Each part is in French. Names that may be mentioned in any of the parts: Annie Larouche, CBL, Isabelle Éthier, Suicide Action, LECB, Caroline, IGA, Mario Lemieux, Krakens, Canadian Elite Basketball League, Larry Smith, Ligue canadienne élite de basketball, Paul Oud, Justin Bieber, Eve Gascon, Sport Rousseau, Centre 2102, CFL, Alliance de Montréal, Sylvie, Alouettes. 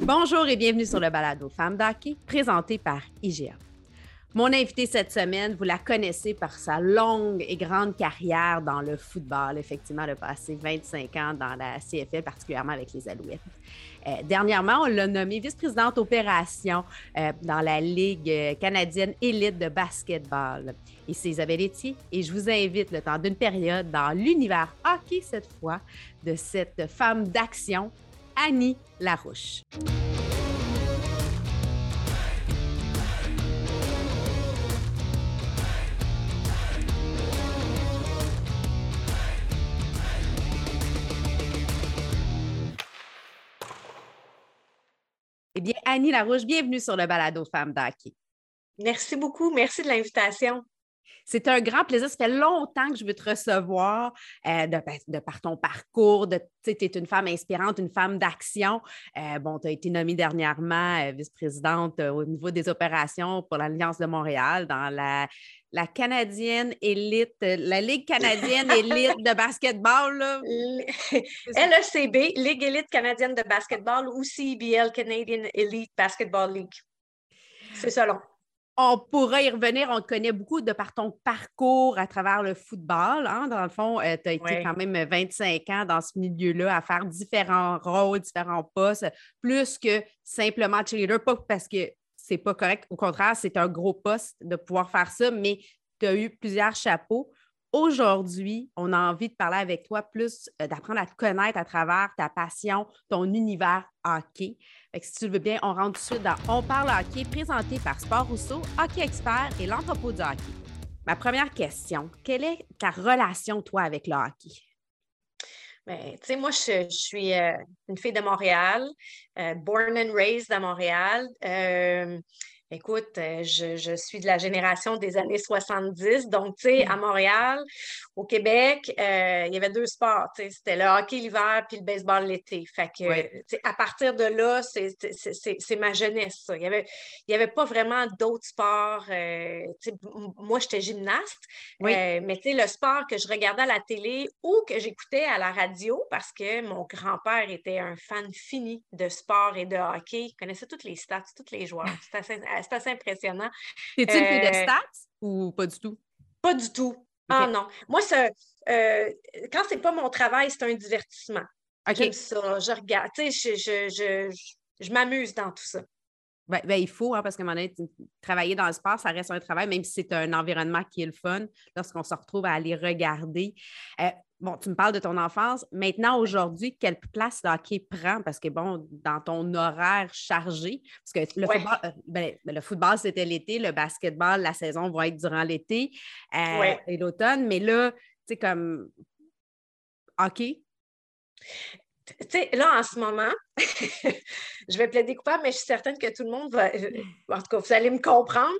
Bonjour et bienvenue sur le balado Femmes d'Hockey, présenté par IGA. Mon invitée cette semaine, vous la connaissez par sa longue et grande carrière dans le football. Effectivement, elle a passé 25 ans dans la CFL, particulièrement avec les Alouettes. Dernièrement, on l'a nommée vice-présidente opération dans la Ligue canadienne élite de basketball. Ici Isabelle Éthier et je vous invite le temps d'une période dans l'univers hockey, cette fois, de cette femme d'action, Annie Larouche. Eh bien, Annie Larouche, bienvenue sur le balado Femmes d'Hockey. Merci beaucoup. Merci de l'invitation. C'est un grand plaisir. Ça fait longtemps que je veux te recevoir de par ton parcours. Tu es une femme inspirante, une femme d'action. Bon, tu as été nommée dernièrement vice-présidente au niveau des opérations pour l'Alliance de Montréal dans la Ligue canadienne élite de basketball. Là. LECB, Ligue élite canadienne de basketball ou CBL, Canadian Elite Basketball League. C'est ça, long. On pourra y revenir, on te connaît beaucoup de par ton parcours à travers le football. Hein? Dans le fond, tu as été quand même 25 ans dans ce milieu-là à faire différents rôles, différents postes, plus que simplement cheerleader, pas parce que c'est pas correct. Au contraire, c'est un gros poste de pouvoir faire ça, mais tu as eu plusieurs chapeaux. Aujourd'hui, on a envie de parler avec toi plus, d'apprendre à te connaître à travers ta passion, ton univers hockey. Fait que si tu le veux bien, on rentre tout de suite dans On parle hockey, présenté par Sport Rousseau, hockey expert et l'entrepôt du hockey. Ma première question, quelle est ta relation, toi, avec le hockey? Bien, tu sais, moi, je suis une fille de Montréal, born and raised à Montréal. Écoute, je suis de la génération des années 70, donc tu sais, à Montréal, au Québec, il y avait deux sports, tu sais, c'était le hockey l'hiver puis le baseball l'été. Fait que, tu sais, à partir de là, c'est ma jeunesse, ça. Il y avait pas vraiment d'autres sports. Tu sais, moi, j'étais gymnaste, mais tu sais, le sport que je regardais à la télé ou que j'écoutais à la radio, parce que mon grand-père était un fan fini de sport et de hockey, il connaissait toutes les stats, tous les joueurs, c'était assez impressionnant. T'es-tu une fille de stats ou pas du tout? Pas du tout. Okay. Ah non. Moi, quand c'est pas mon travail, c'est un divertissement. Okay. J'aime ça, je regarde. Tu sais, je m'amuse dans tout ça. Ben, il faut, hein, parce qu'à un moment donné, travailler dans le sport, ça reste un travail, même si c'est un environnement qui est le fun, lorsqu'on se retrouve à aller regarder. Bon, tu me parles de ton enfance. Maintenant, aujourd'hui, quelle place le hockey prend? Parce que, bon, dans ton horaire chargé, parce que le football, le football, c'était l'été, le basketball, la saison va être durant l'été et l'automne. Mais là, tu sais, comme hockey? Tu sais, là, en ce moment, je vais plaider coupable, mais je suis certaine que tout le monde va... En tout cas, vous allez me comprendre.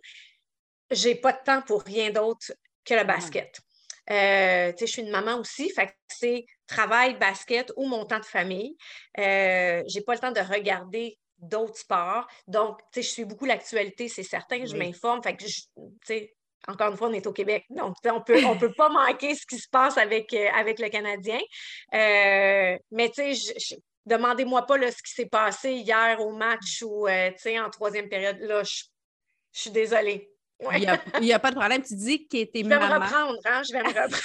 J'ai pas de temps pour rien d'autre que le basket. Tu sais, je suis une maman aussi, fait que c'est travail, basket ou mon temps de famille. J'ai pas le temps de regarder d'autres sports. Donc, tu sais, je suis beaucoup l'actualité, c'est certain, je m'informe. Fait que, tu sais, encore une fois, on est au Québec. Donc, tu sais, on peut pas manquer ce qui se passe avec le Canadien. Mais tu sais, demandez-moi pas là, ce qui s'est passé hier au match ou, tu sais, en troisième période. Là, je suis désolée. Ouais. Il n'y a pas de problème. Tu dis que t'es maman. Je vais me reprendre.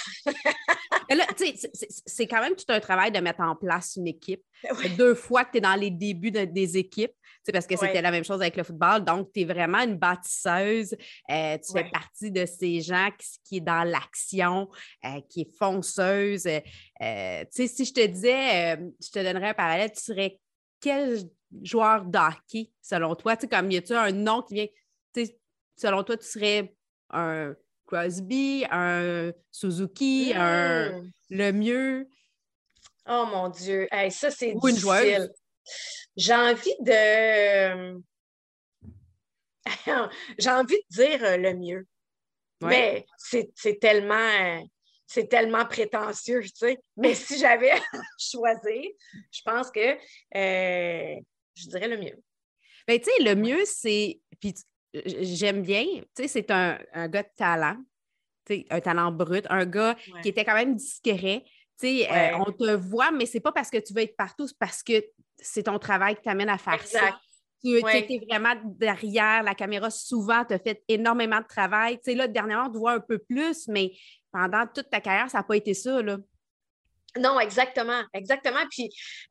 Là, tu sais, c'est quand même tout un travail de mettre en place une équipe. Ouais. Deux fois que tu es dans les débuts des équipes, c'est parce que c'était la même chose avec le football. Donc, tu es vraiment une bâtisseuse. Tu fais partie de ces gens qui est dans l'action, qui est fonceuse. Tu sais, si je te disais, je te donnerais un parallèle, tu serais quel joueur d'hockey, selon toi? Tu sais, comme y a-tu un nom qui vient... Selon toi, tu serais un Crosby, un Suzuki, un Lemieux? Oh mon Dieu! Hey, ça, c'est difficile. Une joueuse. J'ai envie de dire Lemieux. Ouais. Mais c'est tellement prétentieux, tu sais. Mais si j'avais à choisir, je pense que je dirais Lemieux. Ben, tu sais, Lemieux, c'est... Puis, j'aime bien, tu sais, c'est un gars de talent, tu sais, un talent brut, un gars qui était quand même discret, tu sais, on te voit, mais c'est pas parce que tu veux être partout, c'est parce que c'est ton travail qui t'amène à faire ça. Tu étais vraiment derrière la caméra souvent, tu as fait énormément de travail. Tu sais, là, dernièrement, on te voit un peu plus, mais pendant toute ta carrière, ça n'a pas été ça, là. Non, exactement, exactement. Puis, tu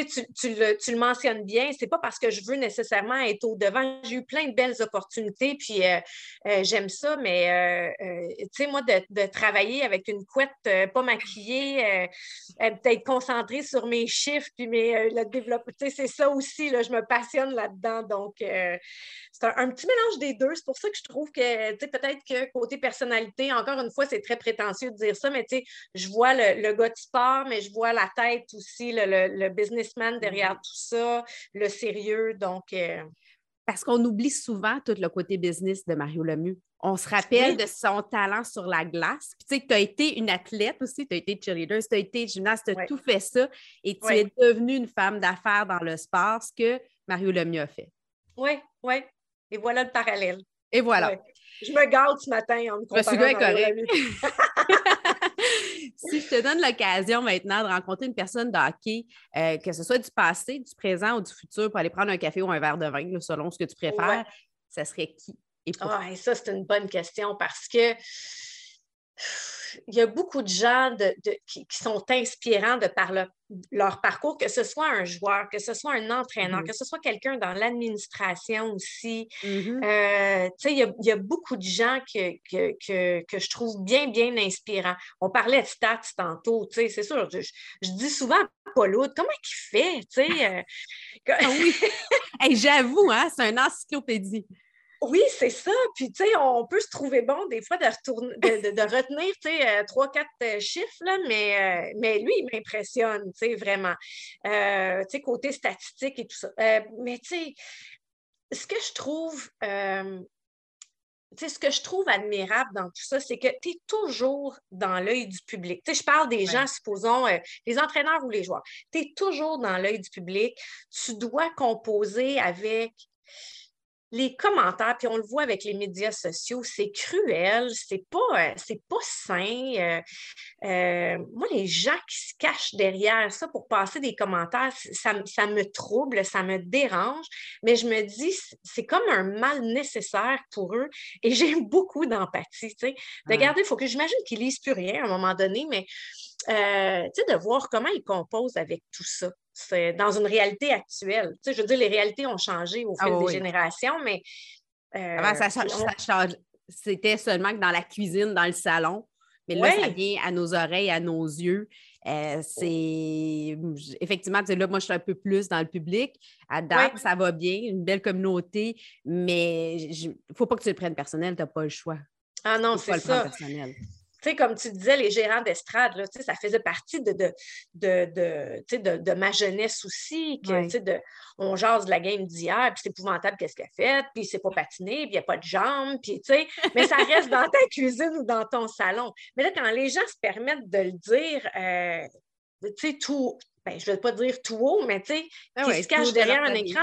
le mentionnes bien, c'est pas parce que je veux nécessairement être au-devant. J'ai eu plein de belles opportunités, puis j'aime ça, mais, tu sais, moi, de travailler avec une couette pas maquillée, peut-être concentrée sur mes chiffres, puis le développement, tu sais, c'est ça aussi, là, je me passionne là-dedans. Donc, c'est un petit mélange des deux. C'est pour ça que je trouve que, tu sais, peut-être que côté personnalité, encore une fois, c'est très prétentieux de dire ça, mais tu sais, je vois le gars de sport, mais je vois la tête aussi, le businessman derrière tout ça, le sérieux, donc... Parce qu'on oublie souvent tout le côté business de Mario Lemieux. On se rappelle de son talent sur la glace. Puis, tu sais, tu as été une athlète aussi, tu as été cheerleader, tu as été gymnaste, tu as tout fait ça et tu es devenue une femme d'affaires dans le sport, ce que Mario Lemieux a fait. Oui. Et voilà le parallèle. Et voilà. Ouais. Je me garde ce matin en me comparant à Mario Lemieux. Si je te donne l'occasion maintenant de rencontrer une personne de hockey, que ce soit du passé, du présent ou du futur, pour aller prendre un café ou un verre de vin, là, selon ce que tu préfères, ça serait qui? Et pourquoi? Ah, et ça, c'est une bonne question parce que il y a beaucoup de gens qui sont inspirants de par leur parcours, que ce soit un joueur, que ce soit un entraîneur, que ce soit quelqu'un dans l'administration aussi. Il y a beaucoup de gens que je trouve bien inspirants. On parlait de stats tantôt, tu sais, c'est sûr. Je dis souvent à Paul Oud, comment il fait, tu sais? Oui. Hey, j'avoue, hein, c'est une encyclopédie. Oui, c'est ça. Puis, tu sais, on peut se trouver bon des fois de retenir, tu sais, 3-4 chiffres, là, mais lui, il m'impressionne, tu sais, vraiment. Tu sais, côté statistique et tout ça. Mais, tu sais, ce que je trouve admirable dans tout ça, c'est que tu es toujours dans l'œil du public. Tu sais, je parle des gens, supposons, les entraîneurs ou les joueurs. Tu es toujours dans l'œil du public. Tu dois composer avec... Les commentaires, puis on le voit avec les médias sociaux, c'est cruel, c'est pas sain. Moi, les gens qui se cachent derrière ça pour passer des commentaires, ça me trouble, ça me dérange, mais je me dis, c'est comme un mal nécessaire pour eux et j'ai beaucoup d'empathie, tu sais. Regardez, il faut que j'imagine qu'ils lisent plus rien à un moment donné, mais tu sais, de voir comment ils composent avec tout ça. C'est dans une réalité actuelle. Tu sais, je veux dire, les réalités ont changé au fil des générations, mais... Avant, ça change. C'était seulement que dans la cuisine, dans le salon. Mais là, ça vient à nos oreilles, à nos yeux. C'est... Effectivement, tu sais, là, moi, je suis un peu plus dans le public. À date, ça va bien, une belle communauté, mais il ne faut pas que tu le prennes personnel, tu n'as pas le choix. Ah non, c'est ça. Tu sais, comme tu disais, les gérants d'estrade, là, ça faisait partie de ma jeunesse aussi. Que, on jase de la game d'hier, puis c'est épouvantable qu'est-ce qu'elle a fait, puis c'est pas patiné, puis il n'y a pas de jambes, puis tu sais, mais ça reste dans ta cuisine ou dans ton salon. Mais là, quand les gens se permettent de le dire, tu sais, tout... Ben, je ne vais pas dire tout haut, mais tu sais, qui se cache derrière un écran.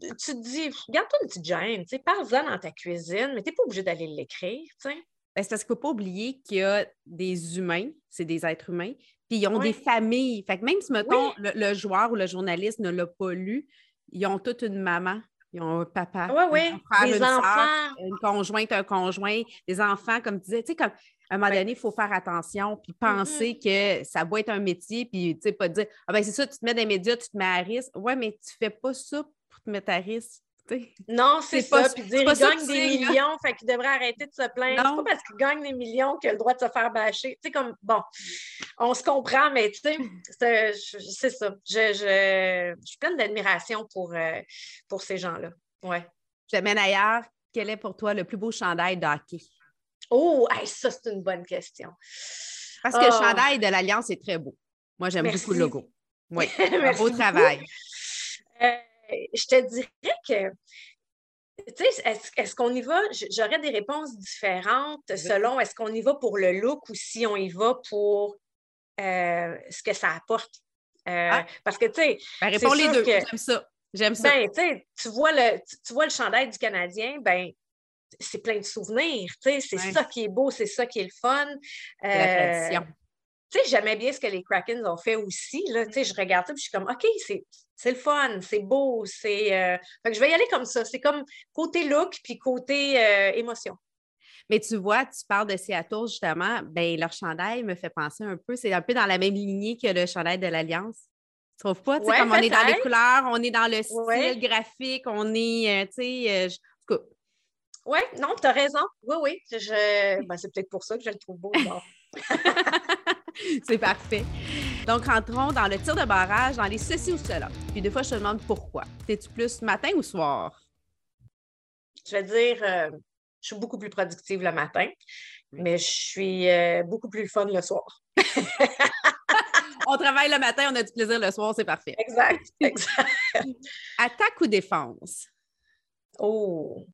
Tu te dis, garde-toi une petite gêne, tu sais, parle-en dans ta cuisine, mais tu n'es pas obligé d'aller l'écrire, tu sais. Bien, c'est parce qu'il ne faut pas oublier qu'il y a des humains, c'est des êtres humains, puis ils ont des familles. Fait que même si, mettons, le joueur ou le journaliste ne l'a pas lu, ils ont toute une maman, ils ont un papa, un frère, une enfants, soeur, une conjointe, un conjoint, des enfants, comme tu disais. Tu sais, comme, à un moment donné, il faut faire attention, puis penser que ça doit être un métier, puis tu sais, pas dire, ah ben c'est ça, tu te mets dans les médias, tu te mets à risque. Oui, mais tu ne fais pas ça pour te mettre à risque. Non, c'est ça. Puis dire qu'il gagne des millions, fait qu'il devrait arrêter de se plaindre. Non. C'est pas parce qu'il gagne des millions qu'il a le droit de se faire bâcher. Tu sais, comme, bon, on se comprend, mais tu sais, c'est ça. Je suis pleine d'admiration pour ces gens-là. Ouais. Je t'amène ailleurs. Quel est pour toi le plus beau chandail de hockey? Oh, hey, ça, c'est une bonne question. Parce que le chandail de l'Alliance est très beau. Moi, j'aime beaucoup le logo. Oui, un beau travail. Je te dirais que, tu sais, est-ce qu'on y va? J'aurais des réponses différentes selon est-ce qu'on y va pour le look ou si on y va pour ce que ça apporte. Parce que, tu sais... Ben, réponds les deux, j'aime ça. J'aime ça. Ben, tu sais, tu vois le chandail du Canadien, ben c'est plein de souvenirs, tu sais, c'est ça qui est beau, c'est ça qui est le fun. C'est la tradition. tu sais, j'aimais bien ce que les Krakens ont fait aussi, là, tu sais, je regarde ça, puis je suis comme, OK, c'est le fun, c'est beau, c'est... Fait que je vais y aller comme ça, c'est comme côté look, puis côté émotion. Mais tu vois, tu parles de Seattle, justement, bien, leur chandail me fait penser un peu, c'est un peu dans la même lignée que le chandail de l'Alliance. Tu trouves pas? Tu sais, ouais, comme on est dans les couleurs, on est dans le style graphique, on est, tu sais, en tout cas. Oui, non, tu as raison. Oui, oui. Ben, c'est peut-être pour ça que je le trouve beau. C'est parfait. Donc, rentrons dans le tir de barrage, dans les ceci ou cela. Puis des fois, je te demande pourquoi. T'es-tu plus matin ou soir? Je vais dire... Je suis beaucoup plus productive le matin, mais je suis beaucoup plus fun le soir. On travaille le matin, on a du plaisir le soir, c'est parfait. Exact, exact. Attaque ou défense? Oh!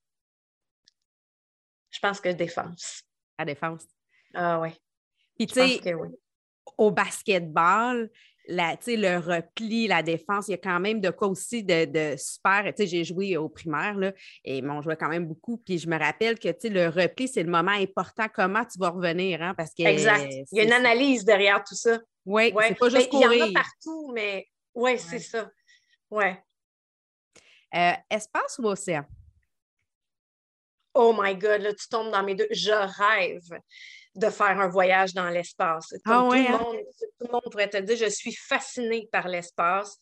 Je pense que défense. À défense? Ah oui. Puis tu sais, au basketball... le repli, la défense, il y a quand même de quoi aussi de super. Tu sais, j'ai joué au primaire, là, et on jouait quand même beaucoup. Puis je me rappelle que, tu sais, le repli, c'est le moment important. Comment tu vas revenir, hein? Parce que, exact. Il y a une analyse derrière tout ça. Oui, ouais. C'est pas juste courir. Il y en a partout, mais oui, ouais. C'est ça. Oui. Espace ou océan? Oh my God, là, tu tombes dans mes deux. Je rêve de faire un voyage dans l'espace. Tout le monde pourrait te dire, je suis fascinée par l'espace.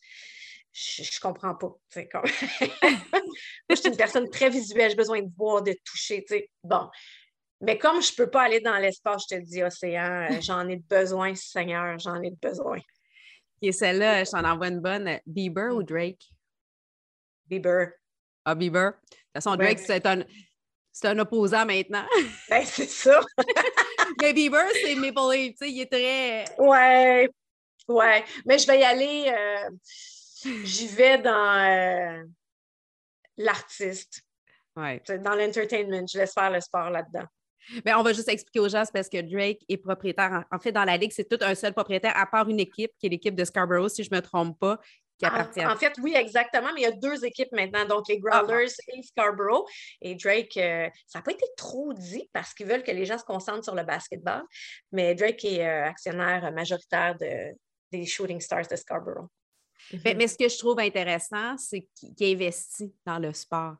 Je comprends pas. Comme... Moi, je suis une personne très visuelle. J'ai besoin de voir, de toucher. T'sais. Bon. Mais comme je peux pas aller dans l'espace, je te le dis, océan, j'en ai besoin, Seigneur, j'en ai besoin. Et celle-là, je t'en envoie une bonne. Bieber ou Drake? Bieber. Ah, Bieber. De toute façon, Drake, c'est un opposant maintenant. Ben, c'est ça. Mais Bieber, c'est Maple Leaf, tu sais, il est très... Ouais, ouais. Mais je vais y aller, j'y vais dans l'artiste, ouais. Dans l'entertainment. Je laisse faire le sport là-dedans. Mais on va juste expliquer aux gens, c'est parce que Drake est propriétaire. En fait, dans la Ligue, c'est tout un seul propriétaire, à part une équipe, qui est l'équipe de Scarborough, si je ne me trompe pas. En fait, oui, exactement, mais il y a deux équipes maintenant, donc les Growlers et Scarborough. Et Drake, ça n'a pas été trop dit parce qu'ils veulent que les gens se concentrent sur le basketball, mais Drake est actionnaire majoritaire des Shooting Stars de Scarborough. Mm-hmm. Mais ce que je trouve intéressant, c'est qu'il investit dans le sport.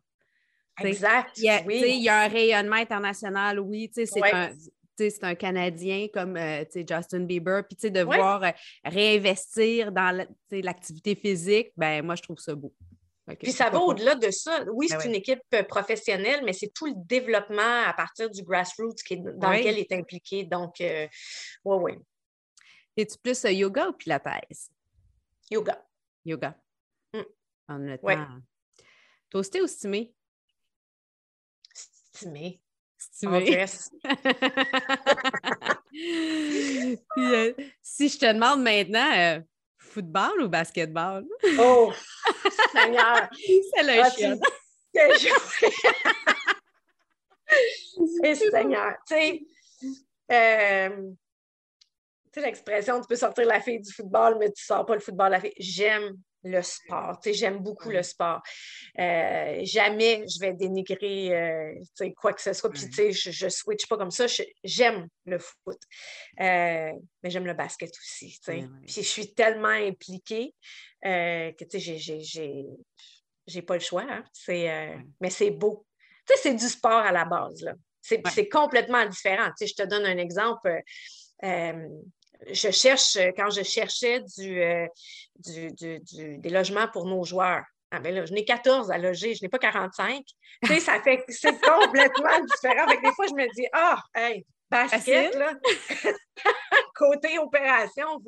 Exact, il y a un rayonnement international, oui, c'est un... T'sais, c'est un Canadien comme Justin Bieber, puis de voir réinvestir dans l'activité physique, ben moi, je trouve ça beau. Puis ça va au-delà de ça. Oui, c'est une équipe professionnelle, mais c'est tout le développement à partir du grassroots dans lequel est impliqué. Donc, oui. Es-tu plus yoga ou pilates? Yoga. Yoga. Mm. En le temps. Ouais. Toasté ou stimé? Stimé. Puis, si je te demande maintenant football ou basketball? Oh, Seigneur! C'est le chien. Et Seigneur! Tu sais l'expression, tu peux sortir la fille du football, mais tu ne sors pas le football de la fille. J'aime le sport. J'aime beaucoup le sport. Jamais je vais dénigrer quoi que ce soit. Puis, je ne switch pas comme ça. J'aime le foot. Mais j'aime le basket aussi. Puis, je suis tellement impliquée que j'ai pas le choix. Hein. Mais c'est beau. C'est du sport à la base. Là. C'est complètement différent. Je te donne un exemple. Quand je cherchais des logements pour nos joueurs, je n'ai 14 à loger, je n'ai pas 45. Tu sais, ça fait, c'est complètement différent. Fait que des fois, je me dis, basket, là, côté opération,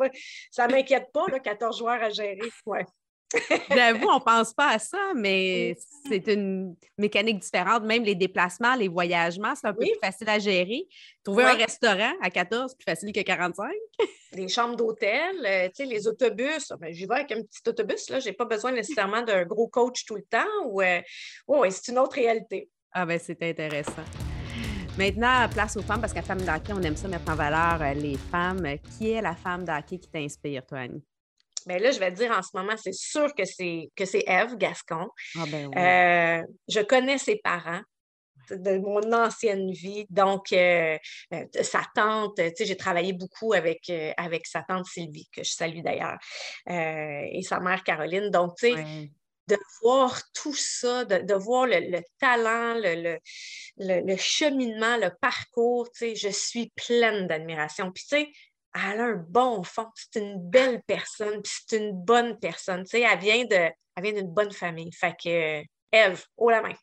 ça ne m'inquiète pas, là, 14 joueurs à gérer. Ouais. J'avoue, on ne pense pas à ça, mais c'est une mécanique différente. Même les déplacements, les voyagements, c'est un peu plus facile à gérer. Trouver un restaurant à 14, plus facile que 45. Les chambres d'hôtel, les autobus. J'y vais avec un petit autobus. Je n'ai pas besoin nécessairement d'un gros coach tout le temps. C'est une autre réalité. Ah bien, c'est intéressant. Maintenant, place aux femmes, parce qu'à Femmes d'Hockey, on aime ça mettre en valeur les femmes. Qui est la femme d'Hockey qui t'inspire, toi, Annie? Bien là, je vais te dire en ce moment, c'est sûr que c'est Eve Gascon. Je connais ses parents. de mon ancienne vie. Donc, sa tante, tu sais, j'ai travaillé beaucoup avec, avec sa tante Sylvie, que je salue d'ailleurs, et sa mère Caroline. Donc, tu sais, oui. De voir tout ça, de voir le talent, le cheminement, le parcours, tu sais, je suis pleine d'admiration. Puis, tu sais, elle a un bon fond, c'est une belle personne, puis c'est une bonne personne, tu sais, elle vient d'une bonne famille. Fait que, Ève, haut la main.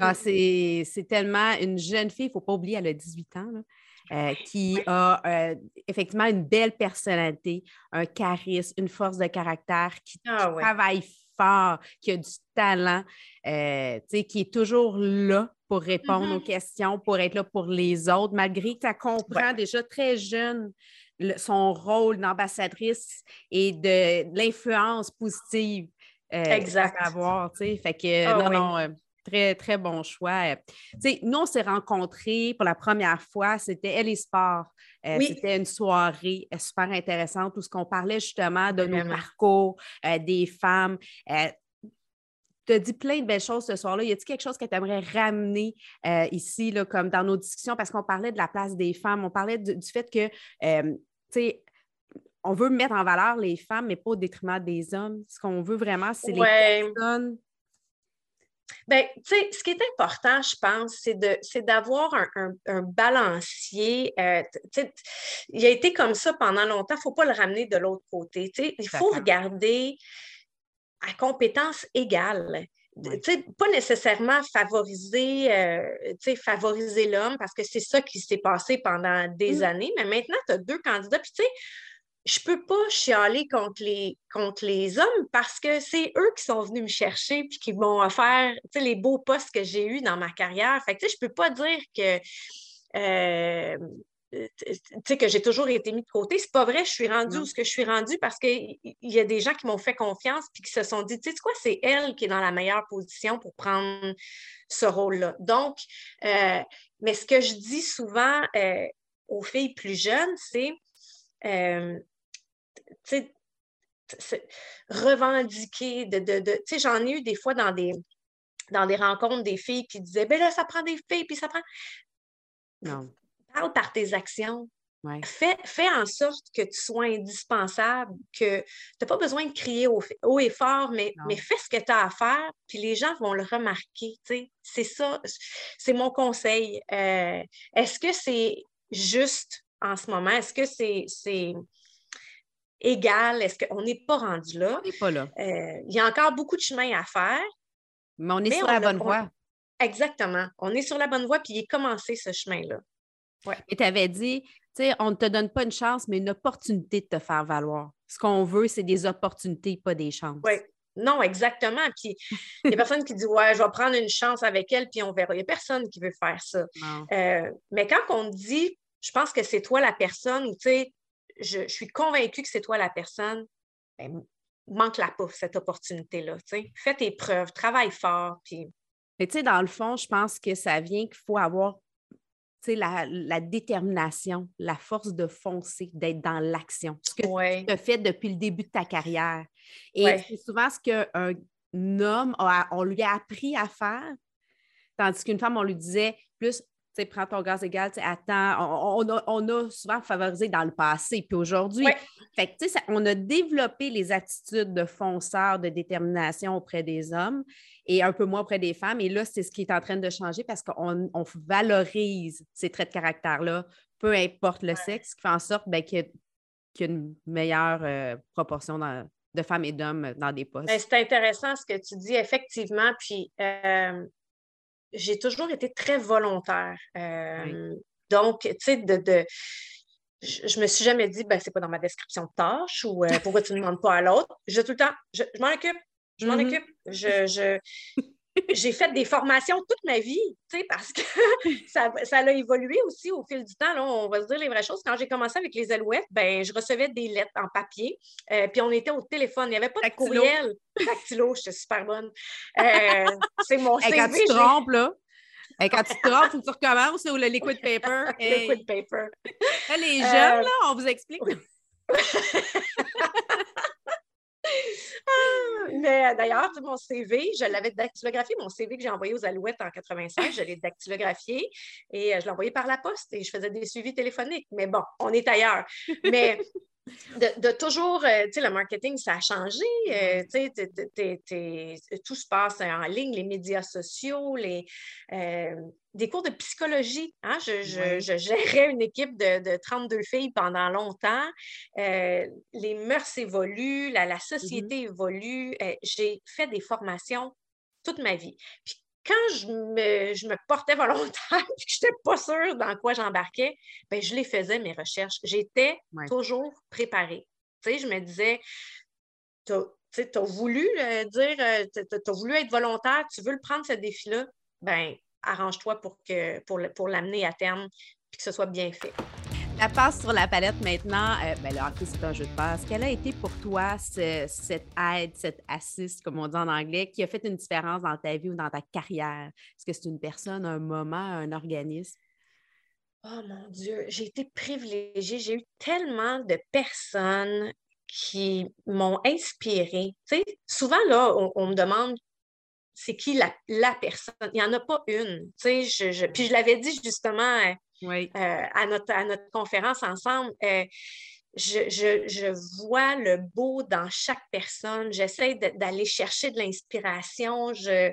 Ah, c'est tellement une jeune fille, il ne faut pas oublier, elle a 18 ans, là, qui a effectivement une belle personnalité, un charisme, une force de caractère, qui travaille fort, qui a du talent, qui est toujours là pour répondre aux questions, pour être là pour les autres, malgré que tu comprends déjà très jeune son rôle d'ambassadrice et de l'influence positive à avoir. Fait que très, très bon choix. Nous, on s'est rencontrés pour la première fois, c'était Elle et Sport. C'était une soirée super intéressante où on parlait justement de nos parcours, des femmes. Tu as dit plein de belles choses ce soir-là. Y a-t-il quelque chose que tu aimerais ramener ici, là, comme dans nos discussions? Parce qu'on parlait de la place des femmes, on parlait du fait que, tu sais, on veut mettre en valeur les femmes, mais pas au détriment des hommes. Ce qu'on veut vraiment, c'est les personnes. Bien, tu sais, ce qui est important, je pense, c'est d'avoir un balancier. Tu sais, il a été comme ça pendant longtemps. Il ne faut pas le ramener de l'autre côté. Tu sais, il faut regarder à compétence égale. T'sais, pas nécessairement favoriser l'homme, parce que c'est ça qui s'est passé pendant des années, mais maintenant, tu as deux candidats, puis tu sais, je ne peux pas chialer contre les hommes parce que c'est eux qui sont venus me chercher puis qui m'ont offert les beaux postes que j'ai eus dans ma carrière. Fait que tu sais, je ne peux pas dire que j'ai toujours été mise de côté. C'est pas vrai, je suis rendue où ce que je suis rendue parce qu'il y a des gens qui m'ont fait confiance puis qui se sont dit, tu sais quoi, c'est elle qui est dans la meilleure position pour prendre ce rôle-là. Donc, mais ce que je dis souvent aux filles plus jeunes, c'est revendiquer, tu sais, j'en ai eu des fois dans des rencontres des filles qui disaient, ben là, ça prend des filles, puis ça prend... Non. Parle par tes actions. Ouais. Fais en sorte que tu sois indispensable, que tu n'as pas besoin de crier haut et fort, mais fais ce que tu as à faire, puis les gens vont le remarquer. T'sais. C'est ça, c'est mon conseil. Est-ce que c'est juste en ce moment? Est-ce que c'est égal? Est-ce qu'on n'est pas rendu là? On n'est pas là. Il y a encore beaucoup de chemin à faire. Mais on est sur la bonne voie. Exactement. On est sur la bonne voie, puis il est commencé ce chemin-là. Ouais. Et tu avais dit, tu sais, on ne te donne pas une chance, mais une opportunité de te faire valoir. Ce qu'on veut, c'est des opportunités, pas des chances. Oui, non, exactement. Puis il y a personne qui dit, ouais, je vais prendre une chance avec elle, puis on verra. Il n'y a personne qui veut faire ça. Mais quand on te dit, je pense que c'est toi la personne, ou tu sais, je suis convaincue que c'est toi la personne, ben, manque-la pas, cette opportunité-là. Tu sais, fais tes preuves, travaille fort. Puis... Mais tu sais, dans le fond, je pense que ça vient qu'il faut avoir. La détermination, la force de foncer, d'être dans l'action. Ce que tu as fait depuis le début de ta carrière. Et c'est souvent ce qu'un homme, on lui a appris à faire, tandis qu'une femme, on lui disait plus, prends ton gaz égal, attends. On a souvent favorisé dans le passé, puis aujourd'hui. Ouais. Fait que, on a développé les attitudes de fonceur, de détermination auprès des hommes et un peu moins auprès des femmes. Et là, c'est ce qui est en train de changer parce qu'on valorise ces traits de caractère-là, peu importe le sexe, ce qui fait en sorte qu'il y a une meilleure proportion de femmes et d'hommes dans des postes. Mais c'est intéressant ce que tu dis, effectivement. Puis, j'ai toujours été très volontaire. Donc, tu sais, je me suis jamais dit, ben, c'est pas dans ma description de tâche ou pourquoi tu ne demandes pas à l'autre. J'ai tout le temps, je m'en occupe. J'ai fait des formations toute ma vie, tu sais, parce que ça a évolué aussi au fil du temps. Là, on va se dire les vraies choses. Quand j'ai commencé avec les Alouettes, ben, je recevais des lettres en papier, puis on était au téléphone. Il n'y avait pas de courriel. Dactylo, j'étais super bonne. C'est mon CV. Quand tu te trompes, là. Quand tu te trompes, tu recommences ou le liquid paper. Liquid paper. Les jeunes, là, on vous explique. Mais d'ailleurs, mon CV, je l'avais dactylographié. Mon CV que j'ai envoyé aux Alouettes en 85, je l'ai dactylographié et je l'envoyais par la poste et je faisais des suivis téléphoniques. Mais bon, on est ailleurs. Mais de toujours, tu sais, le marketing, ça a changé. Tout se passe en ligne, les médias sociaux, des cours de psychologie. Hein? Je gérais une équipe de 32 filles pendant longtemps. Les mœurs évoluent, la société évolue. J'ai fait des formations toute ma vie. Puis quand je me portais volontaire et que je n'étais pas sûre dans quoi j'embarquais, bien, je les faisais, mes recherches. J'étais toujours préparée. Tu sais, je me disais... Tu as voulu être volontaire, tu veux le prendre, ce défi-là, bien... arrange-toi pour l'amener à terme et que ce soit bien fait. La passe sur la palette maintenant, le hockey, c'est un jeu de passe. Quelle a été pour toi cette aide, cette assist, comme on dit en anglais, qui a fait une différence dans ta vie ou dans ta carrière? Est-ce que c'est une personne, un moment, un organisme? Oh mon Dieu, j'ai été privilégiée. J'ai eu tellement de personnes qui m'ont inspirée. Tu sais, souvent, là, on me demande c'est qui la personne. Il n'y en a pas une. Tu sais, puis je l'avais dit justement à notre conférence ensemble, je vois le beau dans chaque personne. J'essaie d'aller chercher de l'inspiration. Je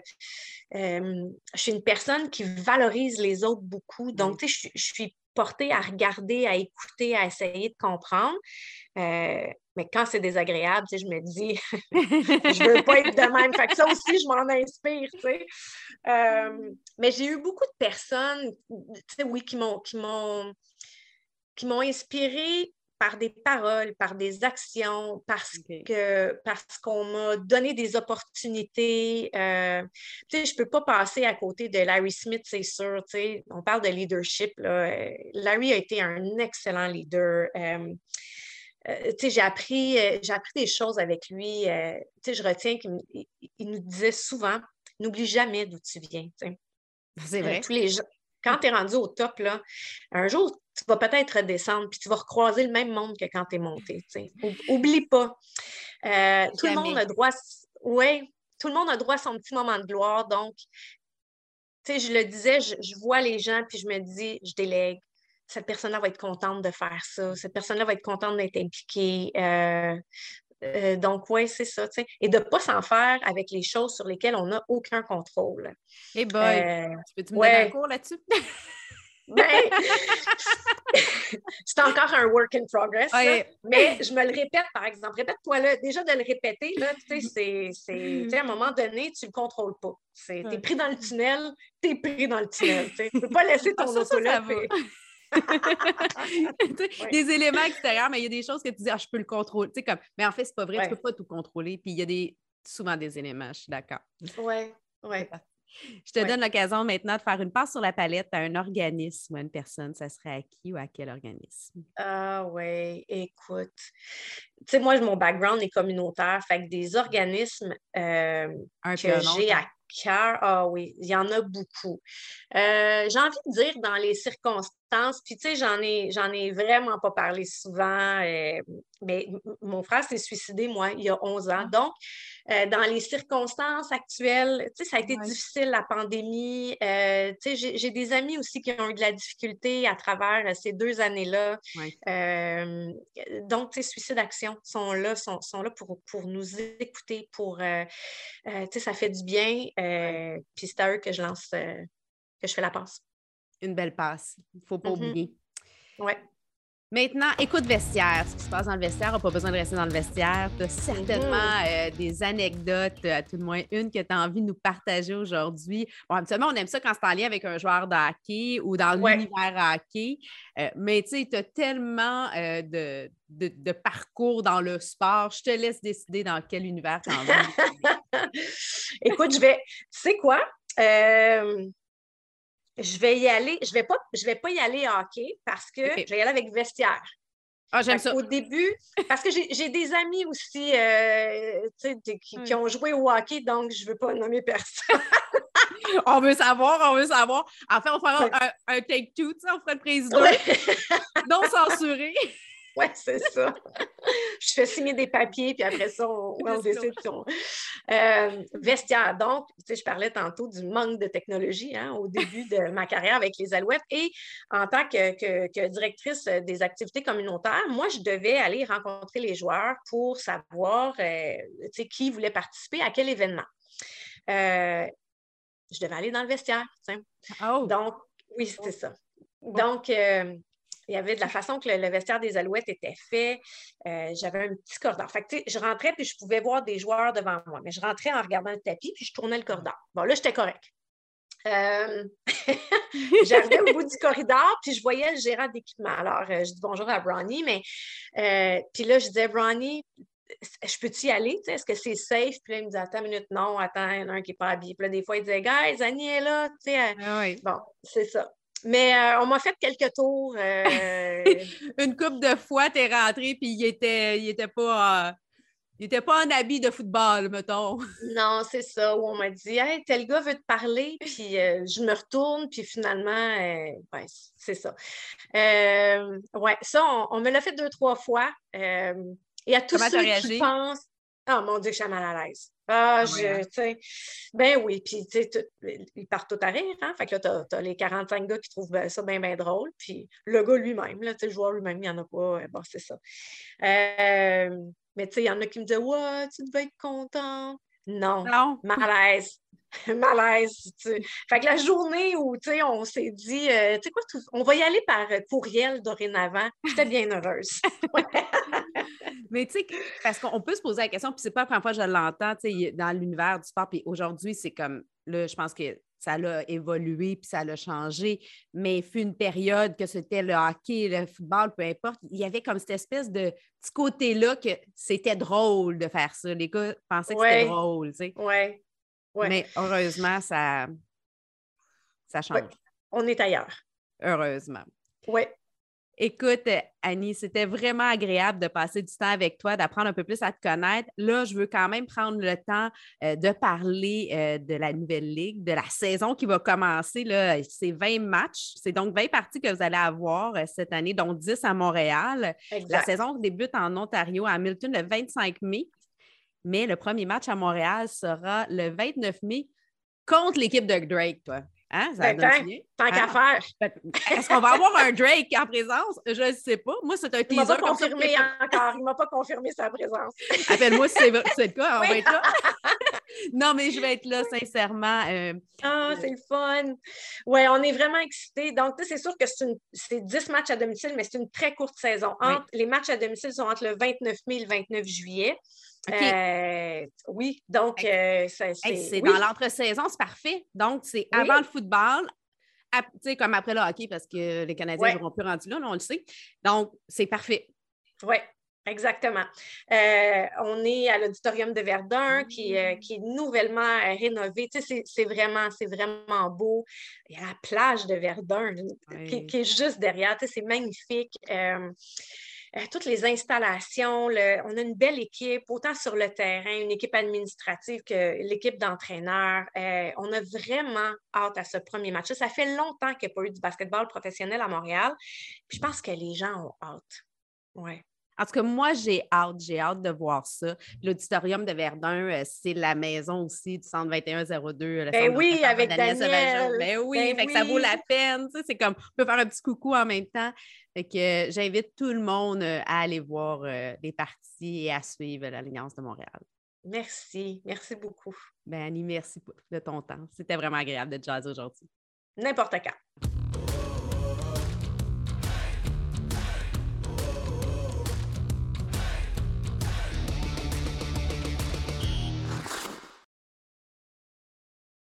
suis une personne qui valorise les autres beaucoup. Donc, tu sais, je suis portée à regarder, à écouter, à essayer de comprendre. Mais quand c'est désagréable, tu sais, je me dis, je ne veux pas être de même. Fait que ça aussi, je m'en inspire, tu sais. Mais j'ai eu beaucoup de personnes, tu sais, oui, qui m'ont inspirée par des paroles, par des actions, parce qu'on m'a donné des opportunités. Tu sais, je ne peux pas passer à côté de Larry Smith, c'est sûr. Tu sais, on parle de leadership, là. Larry a été un excellent leader. J'ai appris des choses avec lui. Je retiens qu'il nous disait souvent, n'oublie jamais d'où tu viens. T'sais. C'est vrai. Quand tu es rendu au top, là, un jour, tu vas peut-être redescendre puis tu vas recroiser le même monde que quand tu es monté. T'sais. Oublie pas. Tout le monde a droit à son petit moment de gloire. Donc, je le disais, je vois les gens puis je me dis, je délègue. Cette personne-là va être contente de faire ça. Cette personne-là va être contente d'être impliquée. Donc, oui, c'est ça. T'sais. Et de ne pas s'en faire avec les choses sur lesquelles on n'a aucun contrôle. Eh hey boy! Peux-tu me donner un cours là-dessus? C'est encore un work in progress. Ouais. Mais je me le répète, par exemple. Répète-toi là. Déjà de le répéter, là, c'est à un moment donné, tu ne le contrôles pas. Tu es pris dans le tunnel, Tu ne peux pas laisser ton auto là. Des éléments extérieurs, mais il y a des choses que tu dis, je peux le contrôler. Tu sais, comme, mais en fait, c'est pas vrai, tu peux pas tout contrôler. Puis il y a souvent des éléments, je suis d'accord. Je te donne l'occasion maintenant de faire une passe sur la palette à un organisme ou à une personne. Ça serait à qui ou à quel organisme? Ah oui, écoute. Tu sais, moi, mon background est communautaire. Fait que des organismes que j'ai à cœur, ah oui, il y en a beaucoup. J'ai envie de dire dans les circonstances, puis tu sais, j'en ai vraiment pas parlé souvent, mais mon frère s'est suicidé, moi, il y a 11 ans. Donc, dans les circonstances actuelles, tu sais, ça a été difficile, la pandémie. Tu sais, j'ai des amis aussi qui ont eu de la difficulté à travers ces 2 années-là. Donc, tu sais, Suicide Action sont là pour nous écouter, pour, tu sais, ça fait du bien. Puis c'est à eux que je lance, que je fais la passe. Une belle passe. Il ne faut pas oublier. Oui. Maintenant, écoute vestiaire. Ce qui se passe dans le vestiaire, on n'a pas besoin de rester dans le vestiaire. Tu as certainement des anecdotes, à tout le moins une que tu as envie de nous partager aujourd'hui. Bon, habituellement, on aime ça quand c'est en lien avec un joueur de hockey ou dans l'univers hockey. Mais tu sais, tu as tellement de parcours dans le sport. Je te laisse décider dans quel univers tu en veux. Écoute, tu sais quoi? Je vais pas y aller hockey parce que je vais y aller avec vestiaire. Ah, j'aime ça. Au début, parce que j'ai des amis aussi qui ont joué au hockey, donc je veux pas nommer personne. On veut savoir. Enfin, on fera un take two, on fera le président. Non censuré. Oui, c'est ça. Je fais signer des papiers, puis après ça, on décide. Vestiaire. Donc, tu sais, je parlais tantôt du manque de technologie hein, au début de ma carrière avec les Alouettes. Et en tant que directrice des activités communautaires, moi, je devais aller rencontrer les joueurs pour savoir tu sais, qui voulait participer à quel événement. Je devais aller dans le vestiaire. Tu sais. Oh. Donc, oui, c'était ça. Donc, il y avait de la façon que le vestiaire des Alouettes était fait. J'avais un petit corridor. Fait que, tu sais, je rentrais puis je pouvais voir des joueurs devant moi. Mais je rentrais en regardant le tapis puis je tournais le corridor. Bon, là, j'étais correcte. J'arrivais au bout du corridor puis je voyais le gérant d'équipement. Alors, je dis bonjour à Bronnie, mais puis là, je disais, Bronnie, je peux-tu y aller? Est-ce que c'est safe? Puis là, il me disait, attends une minute, non, attends, il y en a un qui n'est pas habillé. Puis là, des fois, il disait, guys, Annie est là. Oui. Bon, c'est ça. Mais on m'a fait quelques tours. Une couple de fois, t'es rentrée, puis il était pas en habit de football, mettons. Non, c'est ça, où on m'a dit, hey, tel gars veut te parler, puis je me retourne, puis finalement, ben, c'est ça. Ouais, ça, on me l'a fait 2-3 fois. Et à tous ceux qui pensent, oh mon Dieu, je suis mal à l'aise. Ah, ouais. Tu sais, ben oui, puis tu sais, ils partent tout à rire, hein, fait que là, t'as les 45 gars qui trouvent ça bien, bien drôle, puis le gars lui-même, là, tu sais, le joueur lui-même, il n'y en a pas, bon, c'est ça. Mais tu sais, il y en a qui me disent, ouais, tu devais être content. Non, non. Malaise. Malaise. T'sais. Fait que la journée où on s'est dit, tu sais quoi, on va y aller par courriel dorénavant, j'étais bien heureuse. Mais tu sais, parce qu'on peut se poser la question, puis c'est pas la première fois que je l'entends, tu sais, dans l'univers du sport, puis aujourd'hui, c'est comme, là, je pense que ça l'a évolué, puis ça l'a changé, mais il fut une période que c'était le hockey, le football, peu importe, il y avait comme cette espèce de petit côté-là que c'était drôle de faire ça. Les gars pensaient que c'était drôle, tu sais. Oui. Ouais. Mais heureusement, ça change. Ouais. On est ailleurs. Heureusement. Oui. Écoute, Annie, c'était vraiment agréable de passer du temps avec toi, d'apprendre un peu plus à te connaître. Là, je veux quand même prendre le temps de parler de la nouvelle ligue, de la saison qui va commencer. Là, c'est 20 matchs. C'est donc 20 parties que vous allez avoir cette année, dont 10 à Montréal. Exact. La saison débute en Ontario, à Hamilton, le 25 mai. Mais le premier match à Montréal sera le 29 mai contre l'équipe de Drake, toi. Hein? Ça tant qu'à faire. Est-ce qu'on va avoir un Drake en présence? Je ne sais pas. Moi, c'est un teaser. Il ne m'a pas confirmé encore. Il ne m'a pas confirmé sa présence. Appelle-moi si c'est le cas. On va être là. Non, mais je vais être là, sincèrement. C'est le fun. Oui, on est vraiment excités. Donc, c'est sûr que c'est 10 matchs à domicile, mais c'est une très courte saison. Les matchs à domicile sont entre le 29 mai et le 29 juillet. Okay. Oui, donc c'est dans l'entre-saison, c'est parfait. Donc, c'est avant le football, comme après le hockey, parce que les Canadiens ne seront plus rendus là, on le sait. Donc, c'est parfait. Oui, exactement. On est à l'Auditorium de Verdun qui est nouvellement rénové. C'est vraiment beau. Il y a la plage de Verdun qui est juste derrière. C'est magnifique. Toutes les installations, on a une belle équipe, autant sur le terrain, une équipe administrative que l'équipe d'entraîneurs. On a vraiment hâte à ce premier match. Ça fait longtemps qu'il n'y a pas eu du basketball professionnel à Montréal. Puis je pense que les gens ont hâte. Ouais. En tout cas, moi, j'ai hâte de voir ça. L'Auditorium de Verdun, c'est la maison aussi du Centre 2102. Avec Daniel. Ben oui, ça vaut la peine. Tu sais, c'est comme, on peut faire un petit coucou en même temps. Fait que j'invite tout le monde à aller voir les parties et à suivre l'Alliance de Montréal. Merci beaucoup. Ben Annie, merci de ton temps. C'était vraiment agréable de te jaser aujourd'hui. N'importe quand.